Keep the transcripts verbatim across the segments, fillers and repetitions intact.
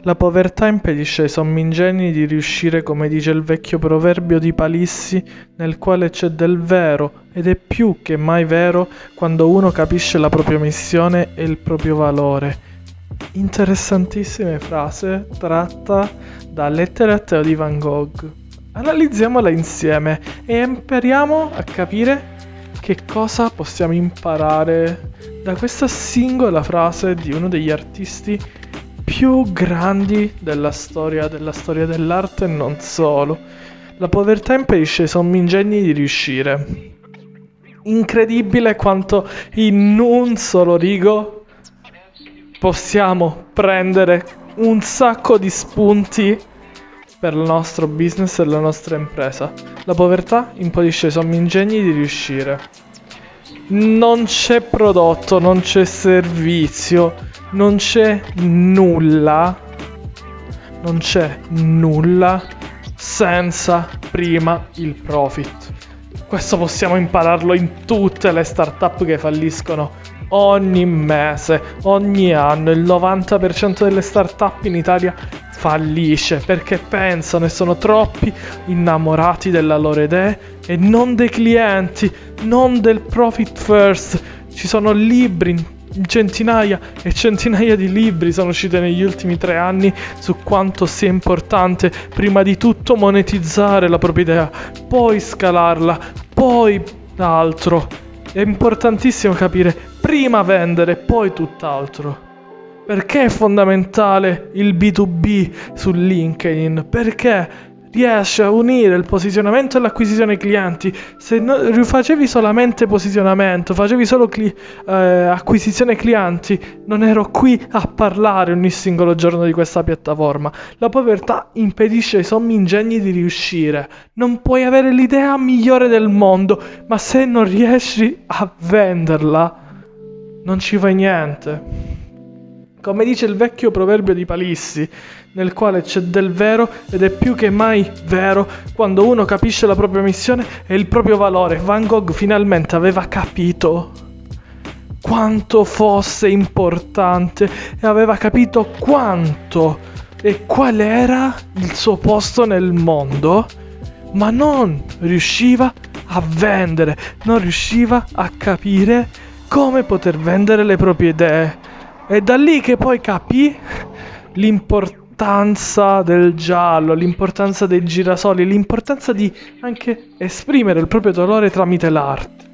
La povertà impedisce ai sommingeni di riuscire, come dice il vecchio proverbio di Palissy, nel quale c'è del vero, ed è più che mai vero quando uno capisce la propria missione e il proprio valore. Interessantissime frase tratta da Lettere a Teo di Van Gogh. Analizziamola insieme e impariamo a capire che cosa possiamo imparare da questa singola frase di uno degli artisti più grandi della storia, della storia dell'arte e non solo. La povertà impedisce ai sommingegni di riuscire. Incredibile quanto in un solo rigo possiamo prendere un sacco di spunti per il nostro business e la nostra impresa. La povertà impedisce ai sommingegni di riuscire. Non c'è prodotto, non c'è servizio, non c'è nulla, non c'è nulla senza prima il profit. Questo possiamo impararlo in tutte le startup che falliscono ogni mese, ogni anno. Il novanta per cento delle startup in Italia fallisce perché pensano e sono troppi innamorati della loro idea e non dei clienti, non del profit first. Ci sono libri, centinaia e centinaia di libri sono usciti negli ultimi tre anni su quanto sia importante prima di tutto monetizzare la propria idea, poi scalarla, poi altro. È importantissimo capire prima vendere, poi tutt'altro. Perché è fondamentale il B due B su LinkedIn? Perché riesce a unire il posizionamento e l'acquisizione clienti. Se no, facevi solamente posizionamento, facevi solo cli- eh, acquisizione clienti, non ero qui a parlare ogni singolo giorno di questa piattaforma. La povertà impedisce ai sommingegni di riuscire. Non puoi avere l'idea migliore del mondo, ma se non riesci a venderla, non ci fai niente. Come dice il vecchio proverbio di Palissy, nel quale c'è del vero ed è più che mai vero quando uno capisce la propria missione e il proprio valore. Van Gogh finalmente aveva capito quanto fosse importante e aveva capito quanto e qual era il suo posto nel mondo, ma non riusciva a vendere, non riusciva a capire come poter vendere le proprie idee. È da lì che poi capì l'importanza del giallo, l'importanza dei girasoli, l'importanza di anche esprimere il proprio dolore tramite l'arte.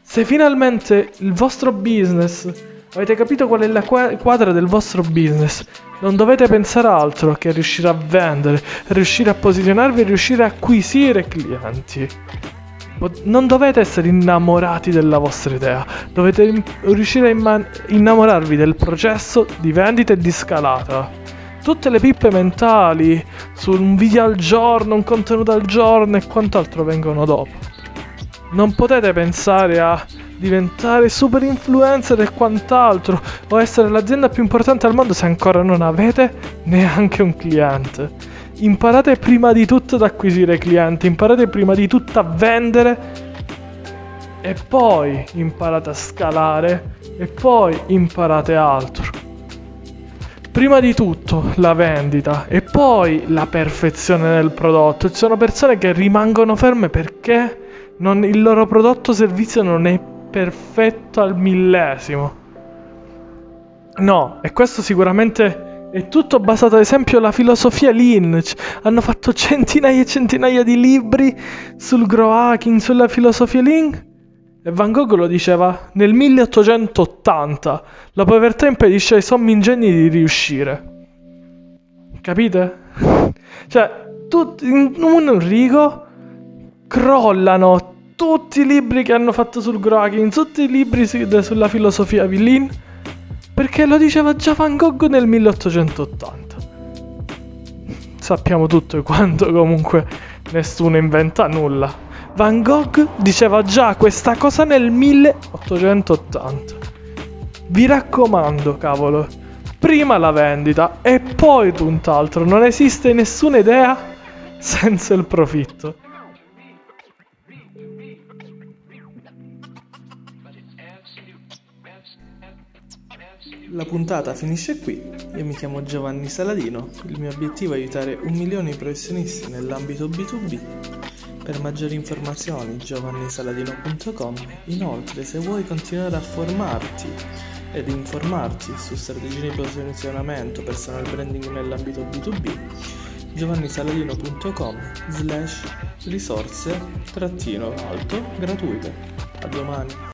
Se finalmente il vostro business, avete capito qual è la quadra del vostro business, non dovete pensare altro che riuscire a vendere, riuscire a posizionarvi e riuscire a acquisire clienti. Non dovete essere innamorati della vostra idea, dovete riuscire a imman- innamorarvi del processo di vendita e di scalata. Tutte le pippe mentali su un video al giorno, un contenuto al giorno e quant'altro vengono dopo. Non potete pensare a diventare super influencer e quant'altro o essere l'azienda più importante al mondo se ancora non avete neanche un cliente. Imparate prima di tutto ad acquisire clienti, imparate prima di tutto a vendere e poi imparate a scalare e poi imparate altro. Prima di tutto la vendita e poi la perfezione del prodotto. Ci sono persone che rimangono ferme perché non, il loro prodotto o servizio non è perfetto al millesimo. No, e questo sicuramente è tutto basato ad esempio alla filosofia Lean. Hanno fatto centinaia e centinaia di libri sul grow hacking, sulla filosofia Lean, e Van Gogh lo diceva nel milleottocentottanta: la povertà impedisce ai sommingegni di riuscire. Capite? Cioè, tut- in un rigo crollano tutti i libri che hanno fatto sul grow hacking, tutti i libri su- sulla filosofia Lean, perché lo diceva già Van Gogh nel milleottocentottanta. Sappiamo tutto quanto comunque nessuno inventa nulla. Van Gogh diceva già questa cosa nel milleottocentottanta. Vi raccomando, cavolo, prima la vendita e poi tutt'altro. Non esiste nessuna idea senza il profitto. La puntata finisce qui, io mi chiamo Giovanni Saladino, il mio obiettivo è aiutare un milione di professionisti nell'ambito B due B. Per maggiori informazioni giovanni saladino punto com, inoltre se vuoi continuare a formarti ed informarti su strategie di posizionamento personal branding nell'ambito B due B, giovanni saladino punto com slash risorse trattino alto gratuite. A domani.